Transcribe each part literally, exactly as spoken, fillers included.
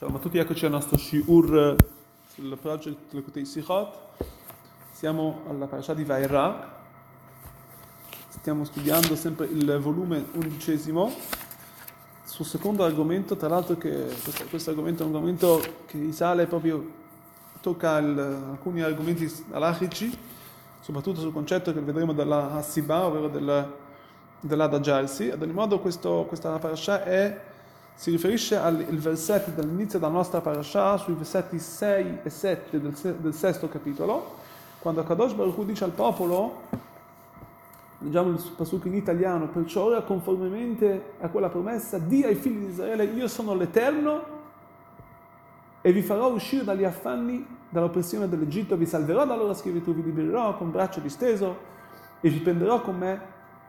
Salve a tutti, eccoci al nostro shiur sul project Likutei Qutei Sichot. Siamo alla parasha di Va'era. Stiamo studiando sempre il volume undicesimo. Sul secondo argomento, tra l'altro che questo, questo argomento è un argomento che risale proprio, tocca il, alcuni argomenti halachici, soprattutto sul concetto che vedremo dalla sibah, ovvero del, dell'adagiarsi. Ad ogni modo questo, questa parasha è si riferisce ai versetti dall'inizio della nostra parasha, sui versetti sei e sette del, se, del sesto capitolo, quando Kadosh Baruch Hu dice al popolo, leggiamo il Pasuk in italiano: perciò ora, conformemente a quella promessa, di ai figli di Israele, io sono l'Eterno e vi farò uscire dagli affanni, dall'oppressione dell'Egitto, vi salverò dalla loro schiavitù, vi libererò con braccio disteso e vi prenderò con me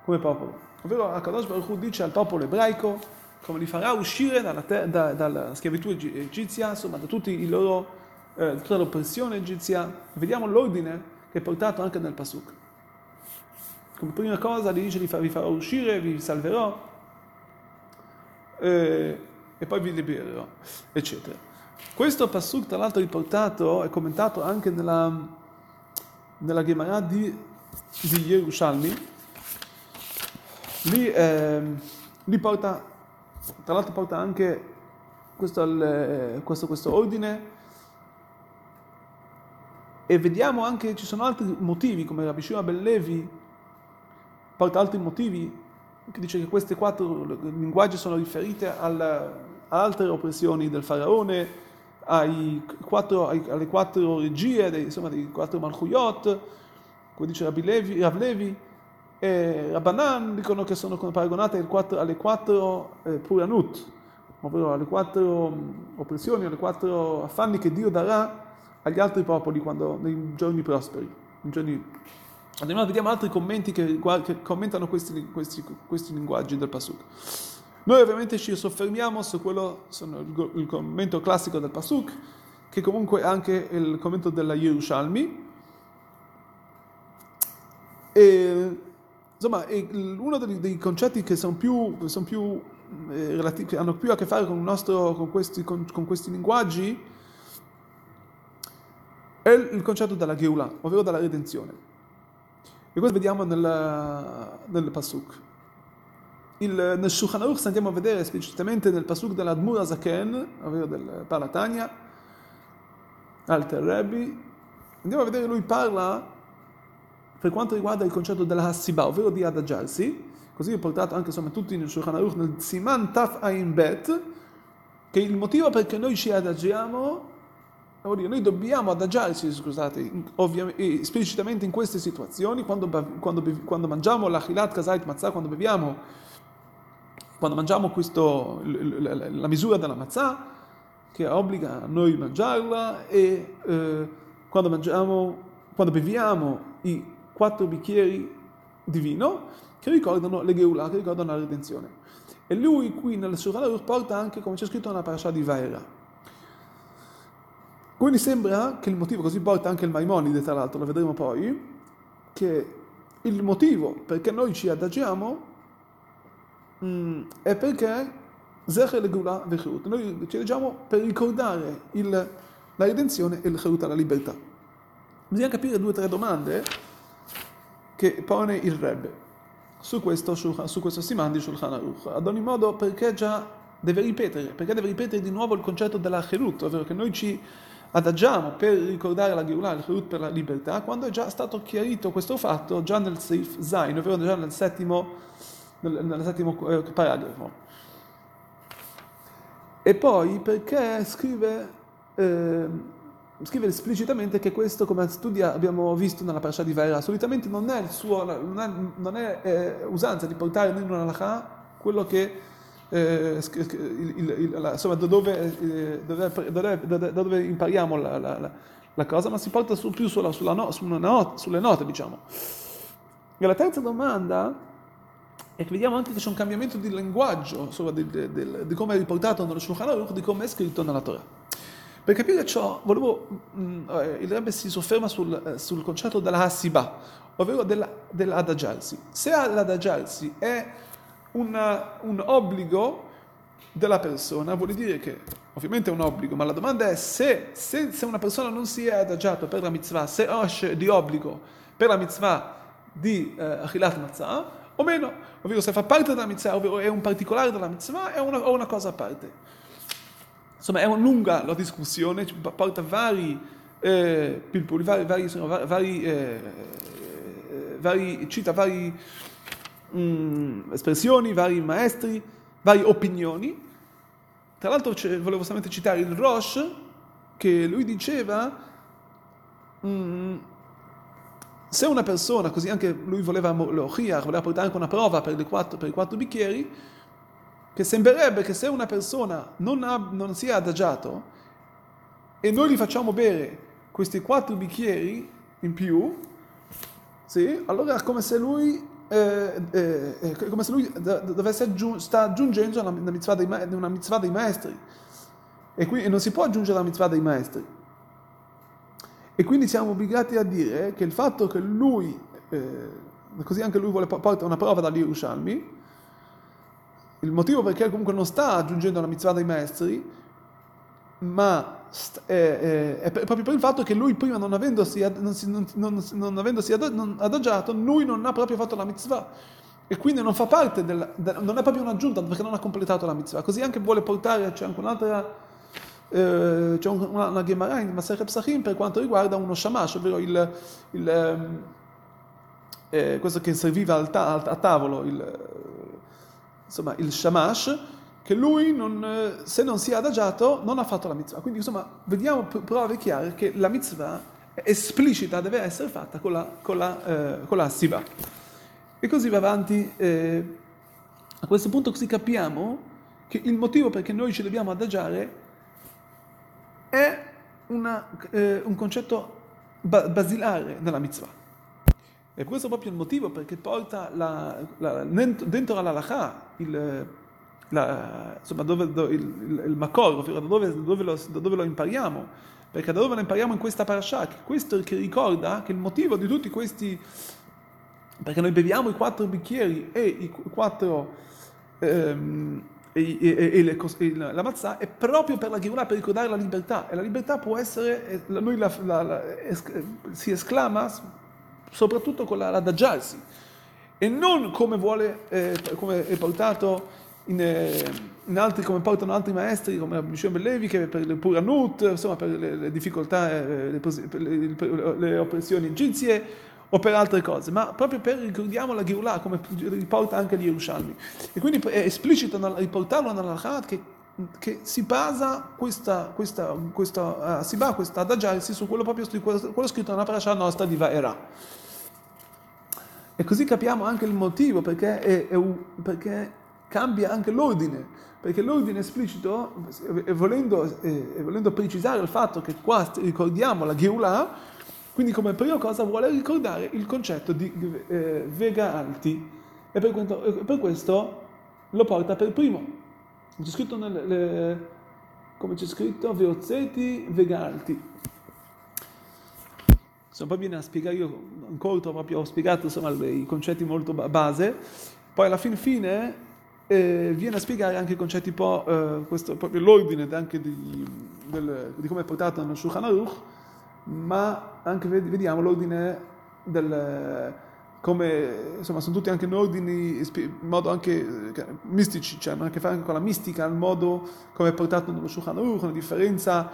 come popolo. Ovvero Kadosh Baruch Hu dice al popolo ebraico come li farà uscire dalla, ter- da, dalla schiavitù egizia, insomma da tutti i loro, eh, tutta l'oppressione egizia. Vediamo l'ordine che è portato anche nel Pasuk. Come prima cosa gli dice vi farò, vi farò uscire, vi salverò eh, e poi vi libererò, eccetera. Questo Pasuk tra l'altro è riportato e commentato anche nella, nella Gemara di, di Yerushalmi. Lì eh, li porta Tra l'altro porta anche questo, al, questo, questo ordine, e vediamo anche ci sono altri motivi, come Rabbi Yehoshua ben Levi porta altri motivi, che dice che questi quattro linguaggi sono riferiti alle altre oppressioni del faraone, ai quattro, ai, alle quattro regie, dei, insomma dei quattro Malchuyot, come dice Rabbi Levi, Rav Levi. E Rabbanan dicono che sono paragonate alle quattro eh, puranut, ovvero alle quattro oppressioni, alle quattro affanni che Dio darà agli altri popoli quando, nei giorni prosperi. Nei giorni... Andiamo, vediamo altri commenti che, che commentano questi, questi, questi linguaggi del Pasuk. Noi ovviamente ci soffermiamo su quello, sono il, il commento classico del Pasuk, che comunque è anche il commento della Yerushalmi. E... Insomma, uno dei, dei concetti che sono più, sono più eh, relativi, che hanno più a che fare con, il nostro, con, questi, con, con questi linguaggi è il concetto della Geulah, ovvero della redenzione. E questo vediamo nel, nel Pasuk. Il, nel Shulchan Aruch andiamo a vedere esplicitamente nel Pasuk dell'Admur HaZaken, ovvero del Baal HaTanya, Alter Rebbe. Andiamo a vedere, lui parla per quanto riguarda il concetto della Hassibah, ovvero di adagiarsi, così è portato anche insomma tutti nel Shulchan Aruch, nel Siman Taf Ayin Bet, che il motivo perché noi ci adagiamo, vuol dire noi dobbiamo adagiarsi, scusate, ovviamente, esplicitamente in queste situazioni, quando, quando, quando mangiamo la Hilat K'zayit Mazzah, quando beviamo, quando mangiamo questo, la misura della mazzah, che obbliga a noi mangiarla, e eh, quando mangiamo, quando beviamo i quattro bicchieri di vino che ricordano le Geulah, che ricordano la redenzione. E lui qui nel Shulchan Aruch porta anche, come c'è scritto nella parasha di Va'era. Quindi sembra che il motivo, così porta anche il Maimonide tra l'altro, lo vedremo poi, che il motivo perché noi ci adagiamo mh, è perché zecher le Geulah ve Herut, noi ci adagiamo per ricordare il, la redenzione e il Herut, la libertà. Bisogna capire due o tre domande che pone il Rebbe su questo, su questo Siman di Shulchan Aruch. Ad ogni modo, perché già deve ripetere, perché deve ripetere di nuovo il concetto della Herut, ovvero che noi ci adagiamo per ricordare la Geulah, il Herut per la libertà, quando è già stato chiarito questo fatto già nel seif Zain, ovvero già nel settimo, nel, nel settimo eh, paragrafo. E poi perché scrive... Eh, scrive esplicitamente che questo, come studia abbiamo visto nella parasha di Va'era, solitamente non è, il suo, non è, non è eh, usanza di portare in una halakha quello che eh, il, il, il, la, insomma da dove, eh, dove, dove, dove, dove impariamo la, la, la, la cosa, ma si porta su, più sulla, sulla no, su una not, sulle note, diciamo. E la terza domanda è che vediamo anche che c'è un cambiamento di linguaggio, insomma, di, di, di, di come è riportato nello Shulchan Aruch, di come è scritto nella Torah. Per capire ciò, volevo, il Rebbe si sofferma sul, sul concetto della Hassibah, ovvero della, dell'adagiarsi. Se l'adagiarsi è una, un obbligo, della persona vuol dire che ovviamente è un obbligo, ma la domanda è se, se, se una persona non si è adagiato per la mitzvah, se esce di obbligo per la mitzvah di eh, Hilat Mazzah o meno, ovvero se fa parte della mitzvah, ovvero è un particolare della mitzvah, è una, o una cosa a parte. Insomma, è una lunga la discussione, porta vari eh, pilpuli, vari, vari, vari, vari, eh, vari cita vari mm, espressioni, vari maestri, varie opinioni. Tra l'altro volevo solamente citare il Roche, che lui diceva mm, se una persona, così anche lui voleva lo chiar, voleva portare anche una prova per, le quattro, per i quattro bicchieri, che sembrerebbe che se una persona non, ha, non si è adagiato e noi gli facciamo bere questi quattro bicchieri in più, sì, allora è come se lui Eh, eh, eh, come se lui dovesse aggiung- sta aggiungendo una, una, mitzvah dei ma- una mitzvah dei maestri, e qui e non si può aggiungere la mitzvah dei maestri, e quindi siamo obbligati a dire che il fatto che lui eh, così anche lui vuole portare una prova dagli Yerushalmi, il motivo perché comunque non sta aggiungendo la mitzvah dei maestri, ma st- eh, eh, è proprio per il fatto che lui prima non avendosi, ad- non si, non, non, non avendosi ad- non adagiato, lui non ha proprio fatto la mitzvah, e quindi non fa parte della, de- non è proprio un'aggiunta, perché non ha completato la mitzvah. Così anche vuole portare, c'è anche un'altra eh, c'è una, una gemara in Maser pesachim per quanto riguarda uno shamash, ovvero il, il eh, questo che serviva al ta- a tavolo, il, insomma il shamash, che lui, non, se non si è adagiato, non ha fatto la mitzvah. Quindi, insomma, vediamo prove chiare che la mitzvah esplicita deve essere fatta con la, con la, eh, con la sibah. E così va avanti. Eh, a questo punto così capiamo che il motivo perché noi ci dobbiamo adagiare è una, eh, un concetto ba- basilare nella mitzvah. E questo è proprio il motivo perché porta la, la, dentro all'alakha il... La, insomma, dove, dove, il, il, il makor, ovvero da dove, dove, lo, da dove lo impariamo, perché da dove lo impariamo in questa parasha, che questo che ricorda che il motivo di tutti questi, perché noi beviamo i quattro bicchieri e i quattro ehm, e, e, e, e, le, e la mazzà, è proprio per la Ghirulà, per ricordare la libertà, e la libertà può essere, noi la, la, la, si esclama soprattutto con la, l'adagiarsi, e non come vuole eh, come è portato In, in altri, come portano altri maestri come Michel Bellevi, che per le puranut, insomma per le, le difficoltà, le, per le, per le oppressioni egizie o per altre cose, ma proprio per, ricordiamo la Geulah, come riporta anche gli Yerushalmi, e quindi è esplicito nel, riportarlo nell'alakha che, che si basa questa, questa, questa uh, si basa questa adagiarsi su quello proprio quello scritto nella parasha nostra di Va'era. E così capiamo anche il motivo perché è, è un, perché cambia anche l'ordine, perché l'ordine esplicito, e volendo, e volendo precisare il fatto che qua ricordiamo la Geulah, quindi come prima cosa vuole ricordare il concetto di eh, Vega-Alti, e per questo, per questo lo porta per primo. C'è scritto nel, le, come c'è scritto Veozzeti, Vega-Alti. Insomma, poi viene a spiegare, io ancora ho spiegato insomma dei concetti molto base, poi alla fin fine Eh, viene a spiegare anche i concetti un po', eh, questo, proprio l'ordine anche di, del, di come è portato nel Shulchan Aruch, ma anche vediamo l'ordine del come, insomma, sono tutti anche in ordini in modo anche mistici, cioè hanno a che fare anche con la mistica, il modo come è portato nello Shulchan Aruch, la differenza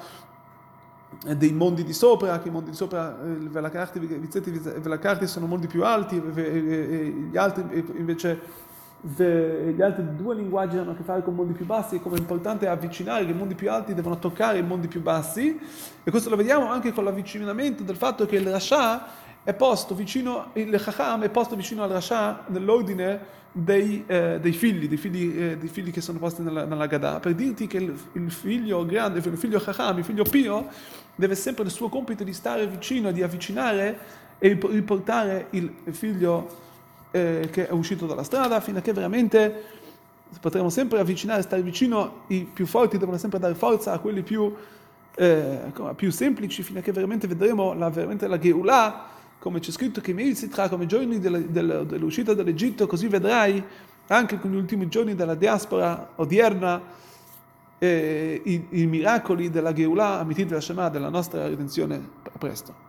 dei mondi di sopra, che i mondi di sopra, il Velacarte, Vizzetti e Velacarte sono molti più alti, e, e, e gli altri invece gli altri due linguaggi hanno a che fare con mondi più bassi, e come è importante avvicinare che i mondi più alti devono toccare i mondi più bassi, e questo lo vediamo anche con l'avvicinamento del fatto che il Rasha è posto vicino, il Chacham è posto vicino al Rasha nell'ordine dei, eh, dei figli, dei figli, eh, dei figli che sono posti nella, nella Gadà, per dirti che il, il figlio grande, il figlio Chacham, il figlio pio deve sempre, il suo compito di stare vicino, di avvicinare e riportare il figlio Eh, che è uscito dalla strada, fino a che veramente potremo sempre avvicinare, stare vicino. I più forti devono sempre dare forza a quelli più, eh, più semplici, fino a che veramente vedremo la, veramente la Geulah, come c'è scritto che mi ilzitra, come giorni del, del, dell'uscita dall'Egitto, così vedrai anche con gli ultimi giorni della diaspora odierna, eh, i, i miracoli della Geulah, amitit della Shema, della nostra redenzione a presto.